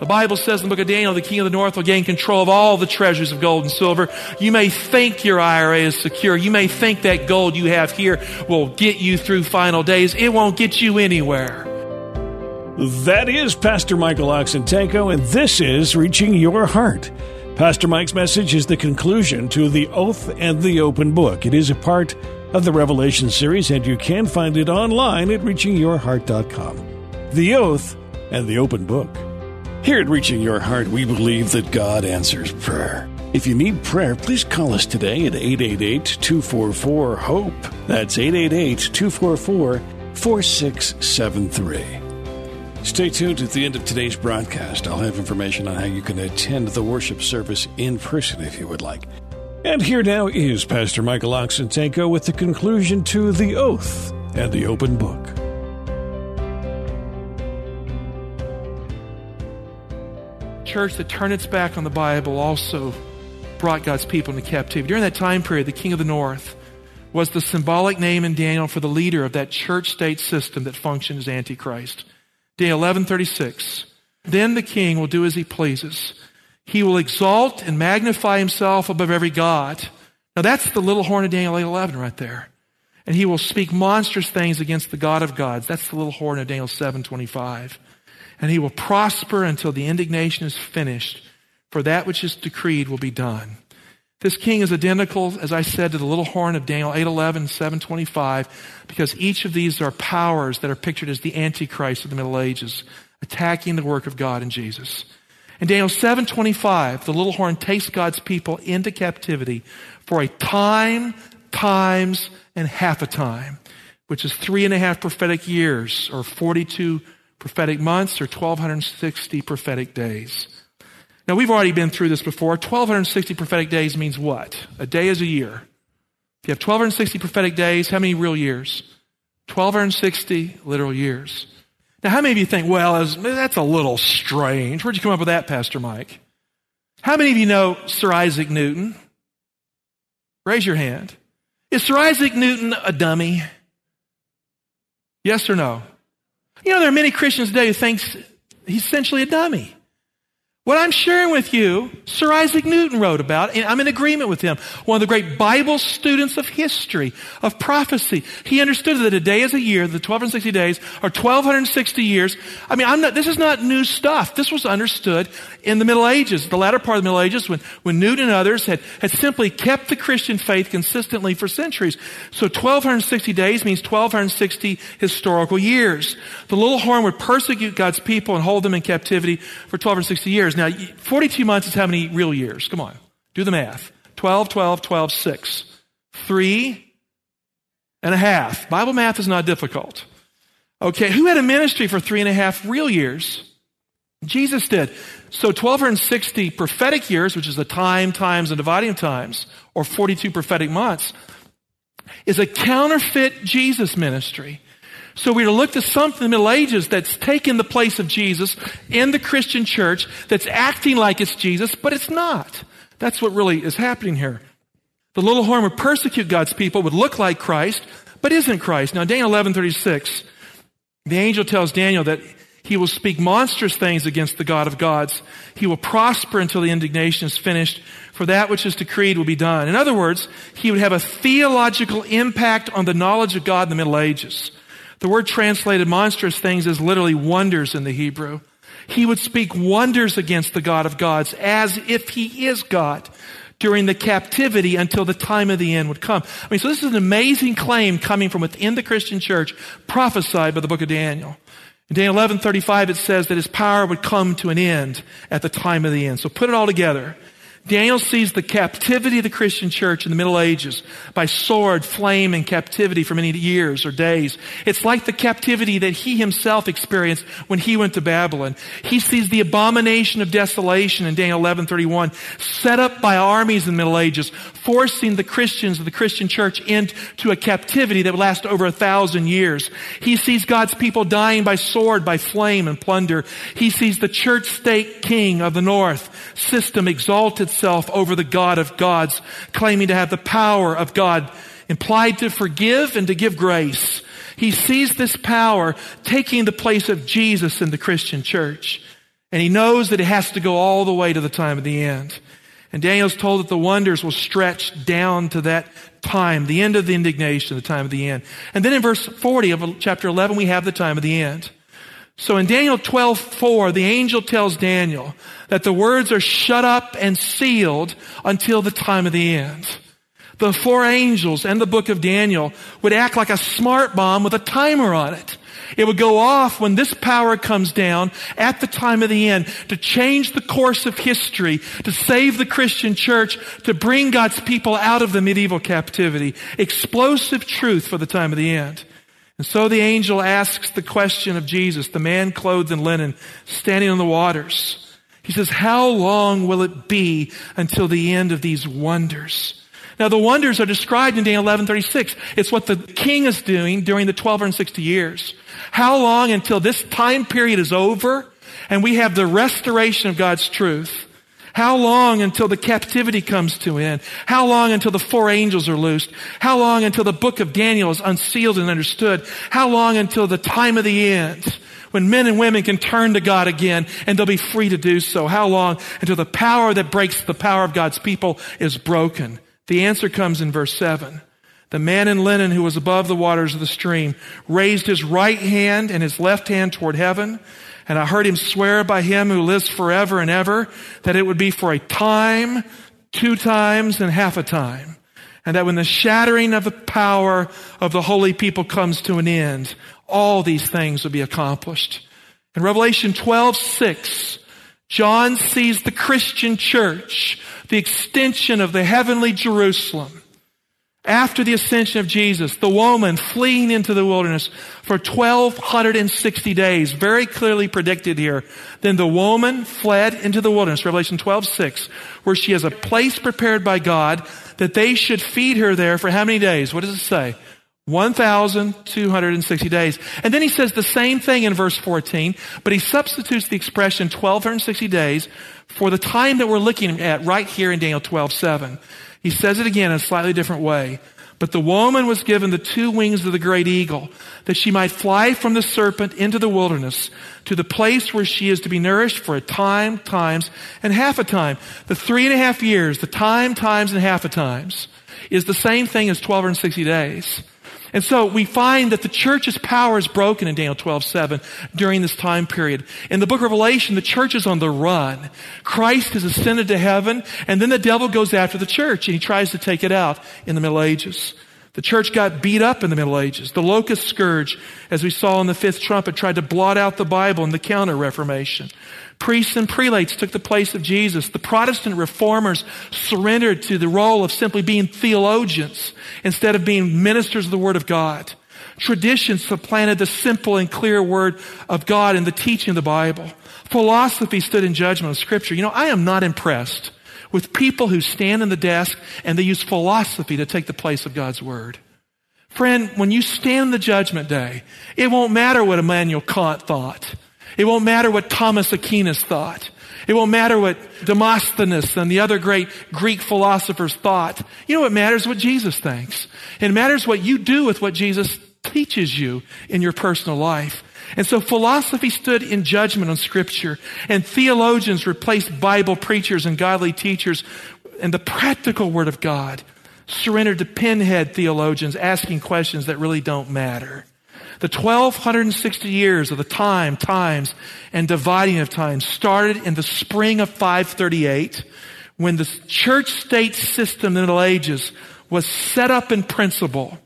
The Bible says in the book of Daniel, the king of the north will gain control of all the treasures of gold and silver. You may think your IRA is secure. You may think that gold you have here will get you through final days. It won't get you anywhere. That is Pastor Michael Oxen Tanko, and this is Reaching Your Heart. Pastor Mike's message is the conclusion to The Oath and the Open Book. It is a part of the Revelation series, and you can find it online at reachingyourheart.com. The Oath and the Open Book. Here at Reaching Your Heart, we believe that God answers prayer. If you need prayer, please call us today at 888-244-HOPE. That's 888-244-4673. Stay tuned at the end of today's broadcast. I'll have information on how you can attend the worship service in person if you would like. And here now is Pastor Michael Oxen Tanko with the conclusion to The Oath and the Open Book. Church that turned its back on the Bible also brought God's people into captivity. During that time period, the king of the north was the symbolic name in Daniel for the leader of that church-state system that functions as Antichrist. Daniel 11:36. Then the king will do as he pleases. He will exalt and magnify himself above every god. Now that's the little horn of Daniel 8:11 right there. And he will speak monstrous things against the God of gods. That's the little horn of Daniel 7:25. And he will prosper until the indignation is finished, for that which is decreed will be done. This king is identical, as I said, to the little horn of Daniel 8:11, 7:25, because each of these are powers that are pictured as the Antichrist of the Middle Ages, attacking the work of God and Jesus. In Daniel 7:25, the little horn takes God's people into captivity for a time, times, and half a time, which is 3.5 prophetic years, or 42 prophetic months, or 1,260 prophetic days. Now, we've already been through this before. 1,260 prophetic days means what? A day is a year. If you have 1,260 prophetic days, how many real years? 1,260 literal years. Now, how many of you think, well, that's a little strange. Where'd you come up with that, Pastor Mike? How many of you know Sir Isaac Newton? Raise your hand. Is Sir Isaac Newton a dummy? Yes or no? You know, there are many Christians today who think he's essentially a dummy. What I'm sharing with you, Sir Isaac Newton wrote about, and I'm in agreement with him, one of the great Bible students of history, of prophecy. He understood that a day is a year, the 1,260 days are 1,260 years. I mean, this is not new stuff. This was understood in the Middle Ages, the latter part of the Middle Ages, when Newton and others had simply kept the Christian faith consistently for centuries. So 1,260 days means 1,260 historical years. The little horn would persecute God's people and hold them in captivity for 1,260 years. Now, 42 months is how many real years? Come on, do the math. 12, 12, 12, 6. 3.5. Bible math is not difficult. Okay, who had a ministry for 3.5 real years? Jesus did. So 1,260 prophetic years, which is the time, times, and dividing of times, or 42 prophetic months, is a counterfeit Jesus ministry. So we're to look to something in the Middle Ages that's taken the place of Jesus in the Christian church, that's acting like it's Jesus, but it's not. That's what really is happening here. The little horn would persecute God's people, would look like Christ, but isn't Christ. Now, Daniel 11:36, the angel tells Daniel that he will speak monstrous things against the God of gods. He will prosper until the indignation is finished, for that which is decreed will be done. In other words, he would have a theological impact on the knowledge of God in the Middle Ages. The word translated monstrous things is literally wonders in the Hebrew. He would speak wonders against the God of gods as if he is God during the captivity until the time of the end would come. I mean, so this is an amazing claim coming from within the Christian church, prophesied by the book of Daniel. In Daniel 11:35, it says that his power would come to an end at the time of the end. So put it all together. Daniel sees the captivity of the Christian church in the Middle Ages by sword, flame, and captivity for many years or days. It's like the captivity that he himself experienced when he went to Babylon. He sees the abomination of desolation in Daniel 11:31 set up by armies in the Middle Ages, forcing the Christians of the Christian church into a captivity that would last over 1,000 years. He sees God's people dying by sword, by flame, and plunder. He sees the church-state king of the north system exalt itself over the God of gods, claiming to have the power of God, implied to forgive and to give grace. He sees this power taking the place of Jesus in the Christian church, and he knows that it has to go all the way to the time of the end. And Daniel's told that the wonders will stretch down to that time, the end of the indignation, the time of the end. And then in verse 40 of chapter 11, we have the time of the end. So in Daniel 12:4, the angel tells Daniel that the words are shut up and sealed until the time of the end. The four angels and the book of Daniel would act like a smart bomb with a timer on it. It would go off when this power comes down at the time of the end to change the course of history, to save the Christian church, to bring God's people out of the medieval captivity. Explosive truth for the time of the end. And so the angel asks the question of Jesus, the man clothed in linen, standing on the waters. He says, how long will it be until the end of these wonders? Now, the wonders are described in Daniel 11:36. It's what the king is doing during the 1260 years. How long until this time period is over and we have the restoration of God's truth? How long until the captivity comes to an end? How long until the four angels are loosed? How long until the book of Daniel is unsealed and understood? How long until the time of the end, when men and women can turn to God again and they'll be free to do so? How long until the power that breaks the power of God's people is broken? The answer comes in verse 7. The man in linen who was above the waters of the stream raised his right hand and his left hand toward heaven, and I heard him swear by him who lives forever and ever that it would be for a time, two times, and half a time, and that when the shattering of the power of the holy people comes to an end, all these things will be accomplished. In Revelation 12:6, John sees the Christian church, the extension of the heavenly Jerusalem. After the ascension of Jesus, the woman fleeing into the wilderness for 1,260 days, very clearly predicted here. Then the woman fled into the wilderness, Revelation 12:6, where she has a place prepared by God that they should feed her there for how many days? What does it say? 1,260 days. And then he says the same thing in verse 14, but he substitutes the expression 1,260 days for the time that we're looking at right here in Daniel 12:7. He says it again in a slightly different way. But the woman was given the two wings of the great eagle, that she might fly from the serpent into the wilderness to the place where she is to be nourished for a time, times, and half a time. The 3.5 years, the time, times, and half a times, is the same thing as 1,260 days. And so we find that the church's power is broken in Daniel 12:7 during this time period. In the book of Revelation, the church is on the run. Christ has ascended to heaven, and then the devil goes after the church, and he tries to take it out in the Middle Ages. The church got beat up in the Middle Ages. The locust scourge, as we saw in the Fifth Trumpet, tried to blot out the Bible in the Counter-Reformation. Priests and prelates took the place of Jesus. The Protestant reformers surrendered to the role of simply being theologians instead of being ministers of the Word of God. Tradition supplanted the simple and clear Word of God in the teaching of the Bible. Philosophy stood in judgment of Scripture. You know, I am not impressed with people who stand in the desk and they use philosophy to take the place of God's Word. Friend, when you stand the judgment day, it won't matter what Immanuel Kant thought. It won't matter what Thomas Aquinas thought. It won't matter what Demosthenes and the other great Greek philosophers thought. You know what matters? What Jesus thinks. It matters what you do with what Jesus teaches you in your personal life. And so philosophy stood in judgment on Scripture, and theologians replaced Bible preachers and godly teachers, and the practical Word of God surrendered to pinhead theologians asking questions that really don't matter. The 1,260 years of the time, times, and dividing of time started in the spring of 538 when the church-state system in the Middle Ages was set up in principle.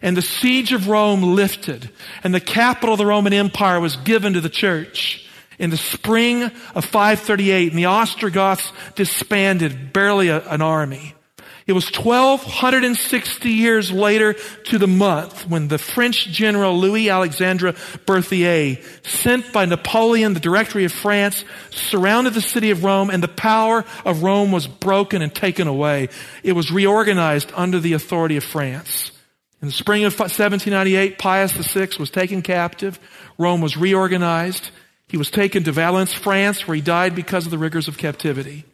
And the siege of Rome lifted, and the capital of the Roman Empire was given to the church. In the spring of 538, and the Ostrogoths disbanded, barely an army. It was 1,260 years later to the month when the French general Louis-Alexandre Berthier, sent by Napoleon, the Directory of France, surrounded the city of Rome, and the power of Rome was broken and taken away. It was reorganized under the authority of France. In the spring of 1798, Pius VI was taken captive. Rome was reorganized. He was taken to Valence, France, where he died because of the rigors of captivity.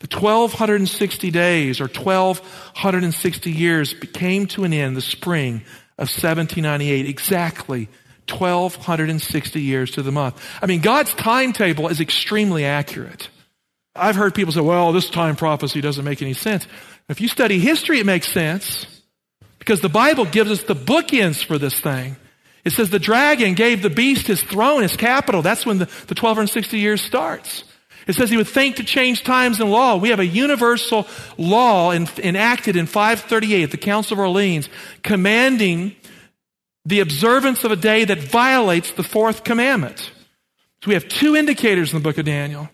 The 1,260 days, or 1,260 years, came to an end the spring of 1798, exactly 1,260 years to the month. I mean, God's timetable is extremely accurate. I've heard people say, well, this time prophecy doesn't make any sense. If you study history, it makes sense, because the Bible gives us the bookends for this thing. It says the dragon gave the beast his throne, his capital. That's when the 1,260 years starts. It says he would think to change times and law. We have a universal law enacted in 538 at the Council of Orleans, commanding the observance of a day that violates the fourth commandment. So we have two indicators in the book of Daniel.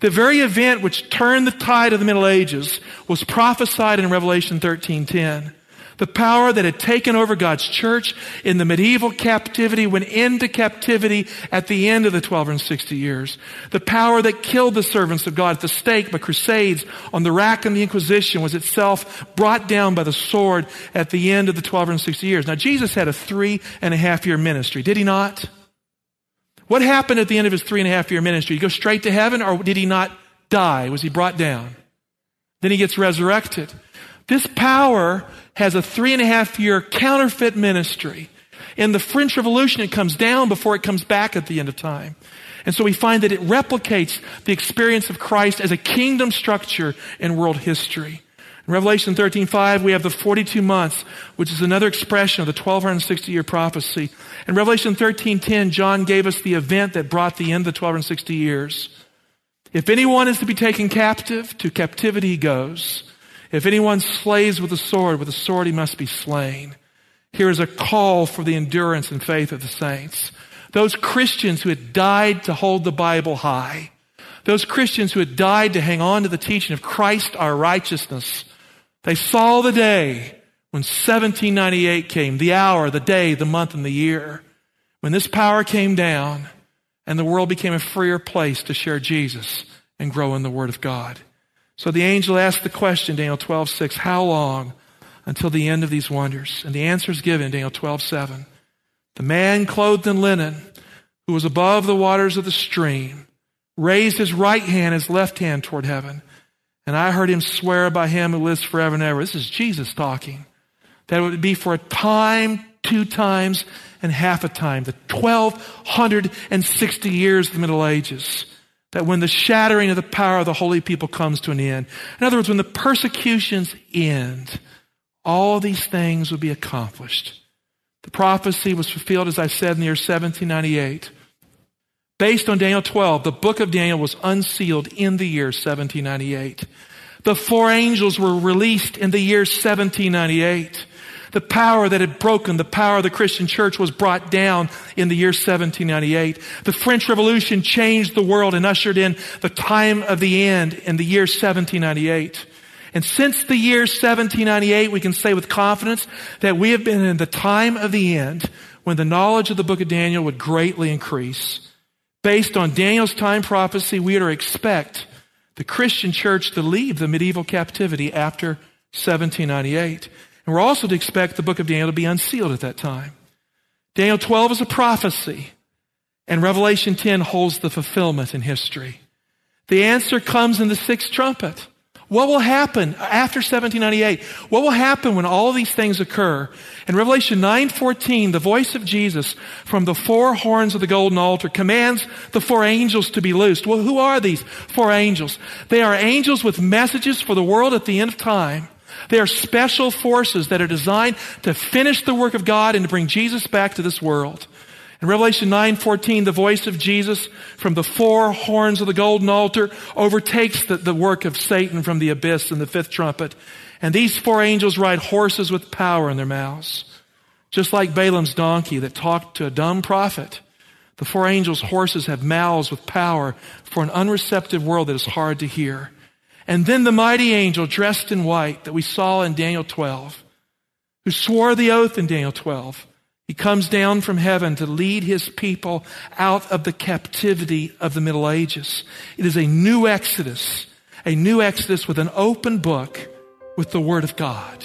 The very event which turned the tide of the Middle Ages was prophesied in Revelation 13:10. The power that had taken over God's church in the medieval captivity went into captivity at the end of the 1,260 years. The power that killed the servants of God at the stake by crusades, on the rack and the Inquisition, was itself brought down by the sword at the end of the 1,260 years. Now, Jesus had a 3.5-year ministry, did he not? What happened at the end of his 3.5-year ministry? Did he go straight to heaven, or did he not die? Was he brought down? Then he gets resurrected. This power has a 3.5-year counterfeit ministry. In the French Revolution, it comes down before it comes back at the end of time. And so we find that it replicates the experience of Christ as a kingdom structure in world history. In Revelation 13:5, we have the 42 months, which is another expression of the 1,260-year prophecy. In Revelation 13:10, John gave us the event that brought the end of the 1,260 years. If anyone is to be taken captive, to captivity he goes. If anyone slays with a sword he must be slain. Here is a call for the endurance and faith of the saints. Those Christians who had died to hold the Bible high. Those Christians who had died to hang on to the teaching of Christ our righteousness. They saw the day when 1798 came, the hour, the day, the month, and the year. When this power came down and the world became a freer place to share Jesus and grow in the Word of God. So the angel asked the question, Daniel 12:6, how long until the end of these wonders? And the answer is given, Daniel 12:7. The man clothed in linen, who was above the waters of the stream, raised his right hand, his left hand toward heaven. And I heard him swear by him who lives forever and ever. This is Jesus talking. That it would be for a time, 2 times, and half a time, the 1,260 years of the Middle Ages. That when the shattering of the power of the holy people comes to an end, in other words, when the persecutions end, all these things will be accomplished. The prophecy was fulfilled, as I said, in the year 1798. Based on Daniel 12, the book of Daniel was unsealed in the year 1798. The 4 angels were released in the year 1798. The power that had broken the power of the Christian church was brought down in the year 1798. The French Revolution changed the world and ushered in the time of the end in the year 1798. And since the year 1798, we can say with confidence that we have been in the time of the end, when the knowledge of the book of Daniel would greatly increase. Based on Daniel's time prophecy, we are to expect the Christian church to leave the medieval captivity after 1798. And we're also to expect the book of Daniel to be unsealed at that time. Daniel 12 is a prophecy, and Revelation 10 holds the fulfillment in history. The answer comes in the 6th trumpet. What will happen after 1798? What will happen when all these things occur? In Revelation 9:14, the voice of Jesus from the 4 horns of the golden altar commands the 4 angels to be loosed. Well, who are these 4 angels? They are angels with messages for the world at the end of time. They are special forces that are designed to finish the work of God and to bring Jesus back to this world. In Revelation 9:14, the voice of Jesus from the 4 horns of the golden altar overtakes the work of Satan from the abyss in the 5th trumpet. And these 4 angels ride horses with power in their mouths. Just like Balaam's donkey that talked to a dumb prophet, The four angels' horses have mouths with power for an unreceptive world that is hard to hear. And then the mighty angel dressed in white that we saw in Daniel 12, who swore the oath in Daniel 12, he comes down from heaven to lead his people out of the captivity of the Middle Ages. It is a new exodus with an open book with the Word of God.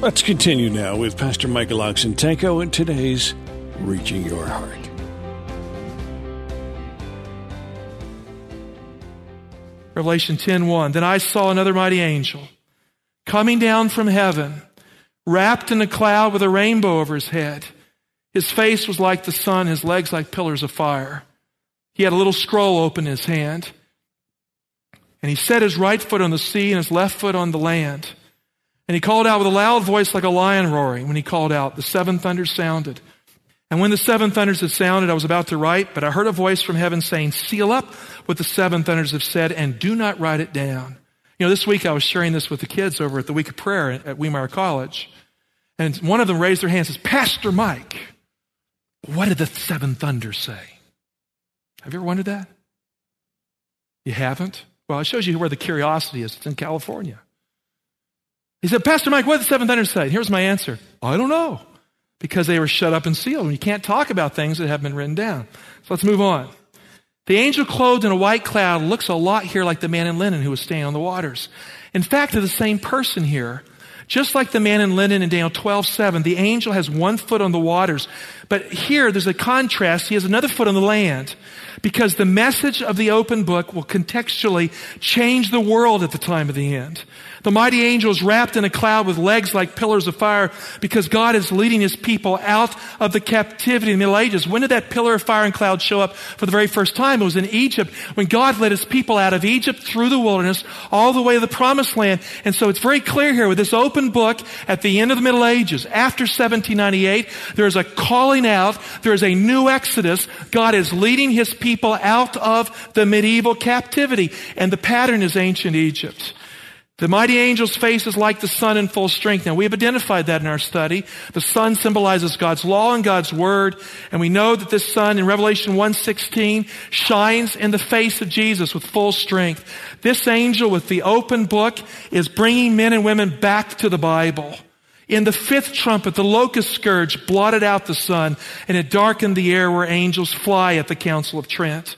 Let's continue now with Pastor Michael Oxen Tanko in today's Reaching Your Heart. Revelation 10:1. Then I saw another mighty angel coming down from heaven, wrapped in a cloud with a rainbow over his head. His face was like the sun, his legs like pillars of fire. He had a little scroll open in his hand, and he set his right foot on the sea and his left foot on the land. And he called out with a loud voice like a lion roaring. When he called out, the seven thunders sounded. And when the seven thunders had sounded, I was about to write, but I heard a voice from heaven saying, seal up what the seven thunders have said and do not write it down. You know, this week I was sharing this with the kids over at the week of prayer at Weimar College. And one of them raised their hand and says, Pastor Mike, what did the seven thunders say? Have you ever wondered that? You haven't? Well, it shows you where the curiosity is. It's in California. He said, Pastor Mike, what did the seven thunders say? And here's my answer. I don't know. Because they were shut up and sealed. You can't talk about things that haven't been written down. So let's move on. The angel clothed in a white cloud looks a lot here like the man in linen who was standing on the waters. In fact, they're the same person here. Just like the man in linen in Daniel 12:7, the angel has one foot on the waters. But here, there's a contrast. He has another foot on the land. Because the message of the open book will contextually change the world at the time of the end. The mighty angel is wrapped in a cloud with legs like pillars of fire because God is leading his people out of the captivity of the Middle Ages. When did that pillar of fire and cloud show up for the very first time? It was in Egypt when God led his people out of Egypt through the wilderness all the way to the promised land. And so it's very clear here with this open book at the end of the Middle Ages, after 1798, there is a calling out. There is a new exodus. God is leading his people out of the medieval captivity. And the pattern is ancient Egypt. The mighty angel's face is like the sun in full strength. Now, we have identified that in our study. The sun symbolizes God's law and God's word. And we know that this sun in Revelation 1:16 shines in the face of Jesus with full strength. This angel with the open book is bringing men and women back to the Bible. In the fifth trumpet, the locust scourge blotted out the sun, and it darkened the air where angels fly at the Council of Trent.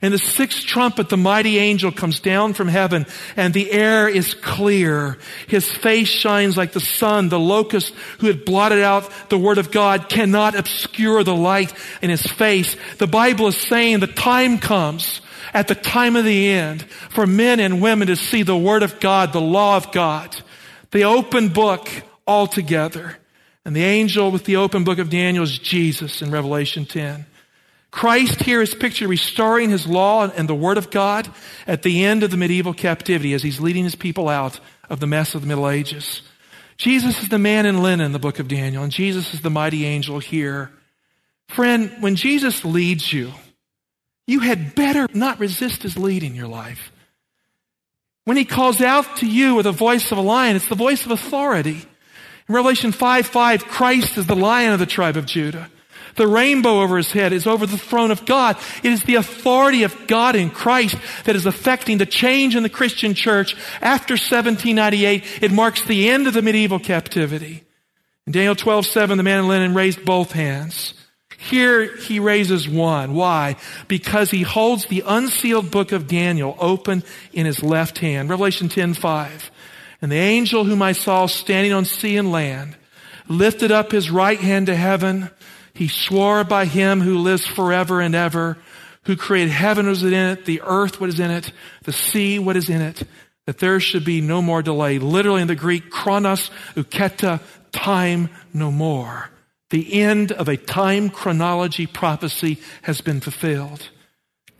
In the sixth trumpet, the mighty angel comes down from heaven, and the air is clear. His face shines like the sun. The locust who had blotted out the word of God cannot obscure the light in his face. The Bible is saying the time comes at the time of the end for men and women to see the word of God, the law of God, the open book altogether. And the angel with the open book of Daniel is Jesus in Revelation 10. Christ here is pictured restoring his law and the word of God at the end of the medieval captivity as he's leading his people out of the mess of the Middle Ages. Jesus is the man in linen in the book of Daniel, and Jesus is the mighty angel here. Friend, when Jesus leads you, you had better not resist his lead in your life. When he calls out to you with the voice of a lion, it's the voice of authority. In Revelation 5:5, Christ is the lion of the tribe of Judah. The rainbow over his head is over the throne of God. It is the authority of God in Christ that is affecting the change in the Christian church. After 1798, it marks the end of the medieval captivity. In Daniel 12:7, the man in linen raised both hands. Here he raises one. Why? Because he holds the unsealed book of Daniel open in his left hand. Revelation 10:5. And the angel whom I saw standing on sea and land lifted up his right hand to heaven. He swore by him who lives forever and ever, who created heaven what is in it, the earth what is in it, the sea what is in it, that there should be no more delay. Literally in the Greek, chronos uketa, time no more. The end of a time chronology prophecy has been fulfilled.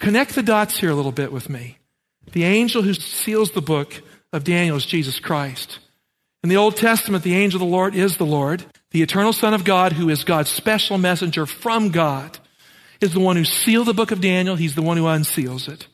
Connect the dots here a little bit with me. The angel who seals the book of Daniel is Jesus Christ. In the Old Testament, the angel of the Lord is the Lord. The eternal Son of God, who is God's special messenger from God, is the one who sealed the book of Daniel. He's the one who unseals it.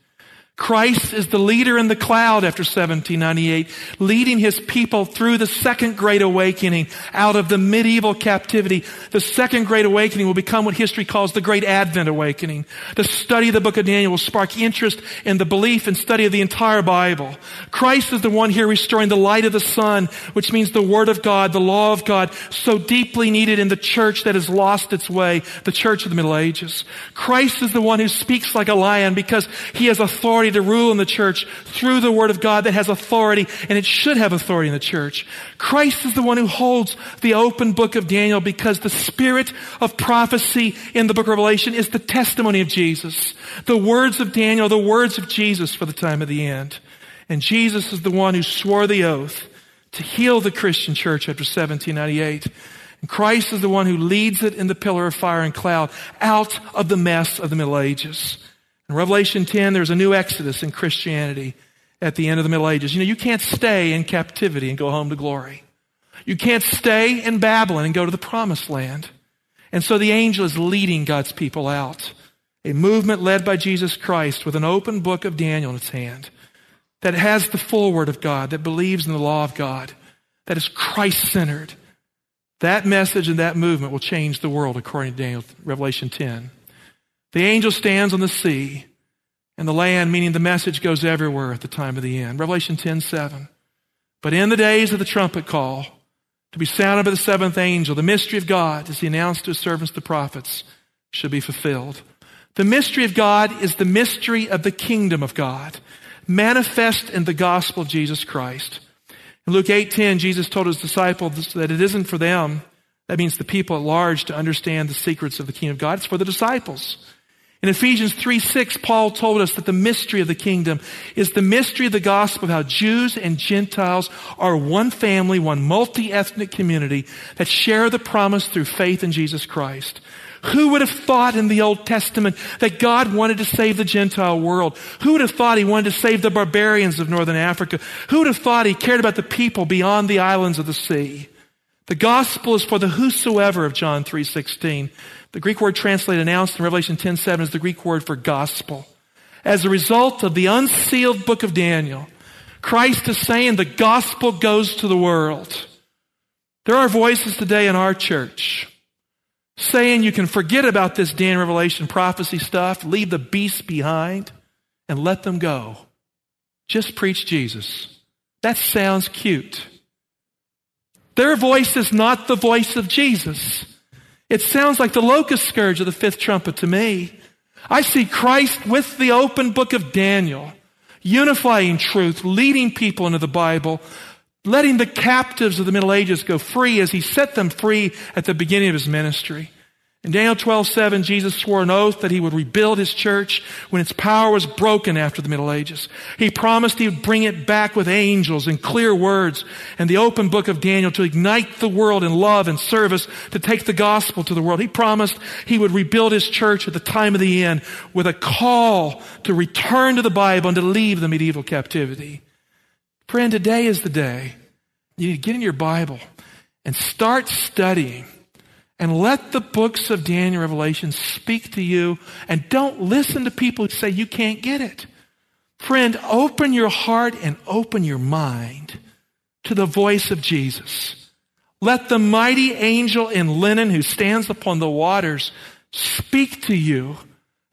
Christ is the leader in the cloud after 1798, leading his people through the Second Great Awakening out of the medieval captivity. The Second Great Awakening will become what history calls the Great Advent Awakening. The study of the book of Daniel will spark interest in the belief and study of the entire Bible. Christ is the one here restoring the light of the sun, which means the Word of God, the law of God, so deeply needed in the church that has lost its way, the church of the Middle Ages. Christ is the one who speaks like a lion because he has authority to rule in the church through the Word of God that has authority, and it should have authority in the church. Christ is the one who holds the open book of Daniel because the spirit of prophecy in the book of Revelation is the testimony of Jesus. The words of Daniel, the words of Jesus for the time of the end. And Jesus is the one who swore the oath to heal the Christian church after 1798. And Christ is the one who leads it in the pillar of fire and cloud out of the mess of the Middle Ages. In Revelation 10, there's a new exodus in Christianity at the end of the Middle Ages. You know, you can't stay in captivity and go home to glory. You can't stay in Babylon and go to the promised land. And so the angel is leading God's people out. A movement led by Jesus Christ with an open book of Daniel in its hand that has the full Word of God, that believes in the law of God, that is Christ-centered. That message and that movement will change the world according to Daniel, Revelation 10. The angel stands on the sea and the land, meaning the message goes everywhere at the time of the end. Revelation 10:7. But in the days of the trumpet call, to be sounded by the seventh angel, the mystery of God, as he announced to his servants the prophets, should be fulfilled. The mystery of God is the mystery of the kingdom of God, manifest in the gospel of Jesus Christ. In Luke 8:10, Jesus told his disciples that it isn't for them, that means the people at large, to understand the secrets of the kingdom of God. It's for the disciples. In Ephesians 3:6, Paul told us that the mystery of the kingdom is the mystery of the gospel of how Jews and Gentiles are one family, one multi-ethnic community that share the promise through faith in Jesus Christ. Who would have thought in the Old Testament that God wanted to save the Gentile world? Who would have thought he wanted to save the barbarians of northern Africa? Who would have thought he cared about the people beyond the islands of the sea? The gospel is for the whosoever of John 3:16. The Greek word translated announced in Revelation 10:7 is the Greek word for gospel. As a result of the unsealed book of Daniel, Christ is saying the gospel goes to the world. There are voices today in our church saying you can forget about this Daniel Revelation prophecy stuff, leave the beast behind, and let them go. Just preach Jesus. That sounds cute. Their voice is not the voice of Jesus. It sounds like the locust scourge of the fifth trumpet to me. I see Christ with the open book of Daniel, unifying truth, leading people into the Bible, letting the captives of the Middle Ages go free as he set them free at the beginning of his ministry. In Daniel 12:7, Jesus swore an oath that he would rebuild his church when its power was broken after the Middle Ages. He promised he would bring it back with angels and clear words and the open book of Daniel to ignite the world in love and service, to take the gospel to the world. He promised he would rebuild his church at the time of the end with a call to return to the Bible and to leave the medieval captivity. Friend, today is the day you need to get in your Bible and start studying. And let the books of Daniel and Revelation speak to you. And don't listen to people who say you can't get it. Friend, open your heart and open your mind to the voice of Jesus. Let the mighty angel in linen who stands upon the waters speak to you.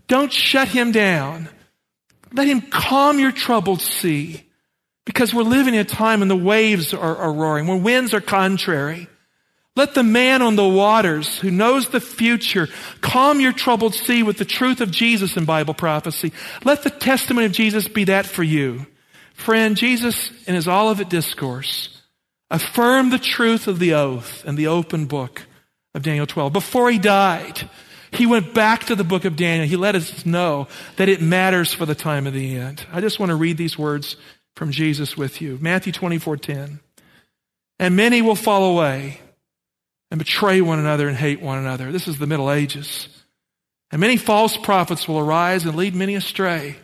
Don't shut him down. Let him calm your troubled sea. Because we're living in a time when the waves are roaring, when winds are contrary. Let the man on the waters who knows the future calm your troubled sea with the truth of Jesus in Bible prophecy. Let the testimony of Jesus be that for you. Friend, Jesus in his Olivet Discourse affirmed the truth of the oath and the open book of Daniel 12. Before he died, he went back to the book of Daniel. He let us know that it matters for the time of the end. I just want to read these words from Jesus with you. Matthew 24:10. And many will fall away and betray one another and hate one another. This is the Middle Ages. And many false prophets will arise and lead many astray.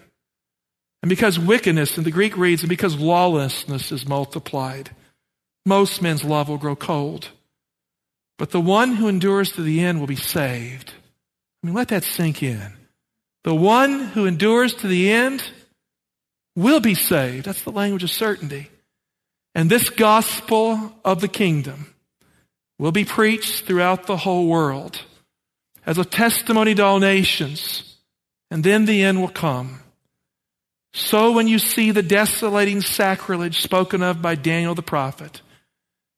And because wickedness, and the Greek reads, and because lawlessness is multiplied, most men's love will grow cold. But the one who endures to the end will be saved. I mean, let that sink in. The one who endures to the end will be saved. That's the language of certainty. And this gospel of the kingdom will be preached throughout the whole world as a testimony to all nations, and then the end will come. So when you see the desolating sacrilege spoken of by Daniel the prophet,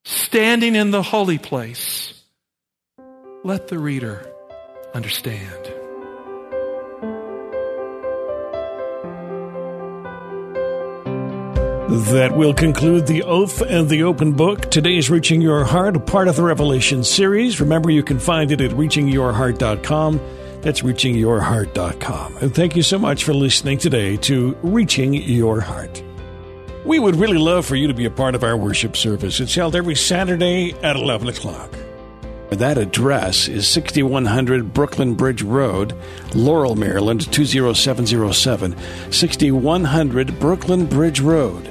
standing in the holy place, let the reader understand. That will conclude The Oath and the Open Book. Today's Reaching Your Heart, a part of the Revelation series. Remember, you can find it at reachingyourheart.com. That's reachingyourheart.com. And thank you so much for listening today to Reaching Your Heart. We would really love for you to be a part of our worship service. It's held every Saturday at 11 o'clock. That address is 6100 Brooklyn Bridge Road, Laurel, Maryland, 20707. 6100 Brooklyn Bridge Road,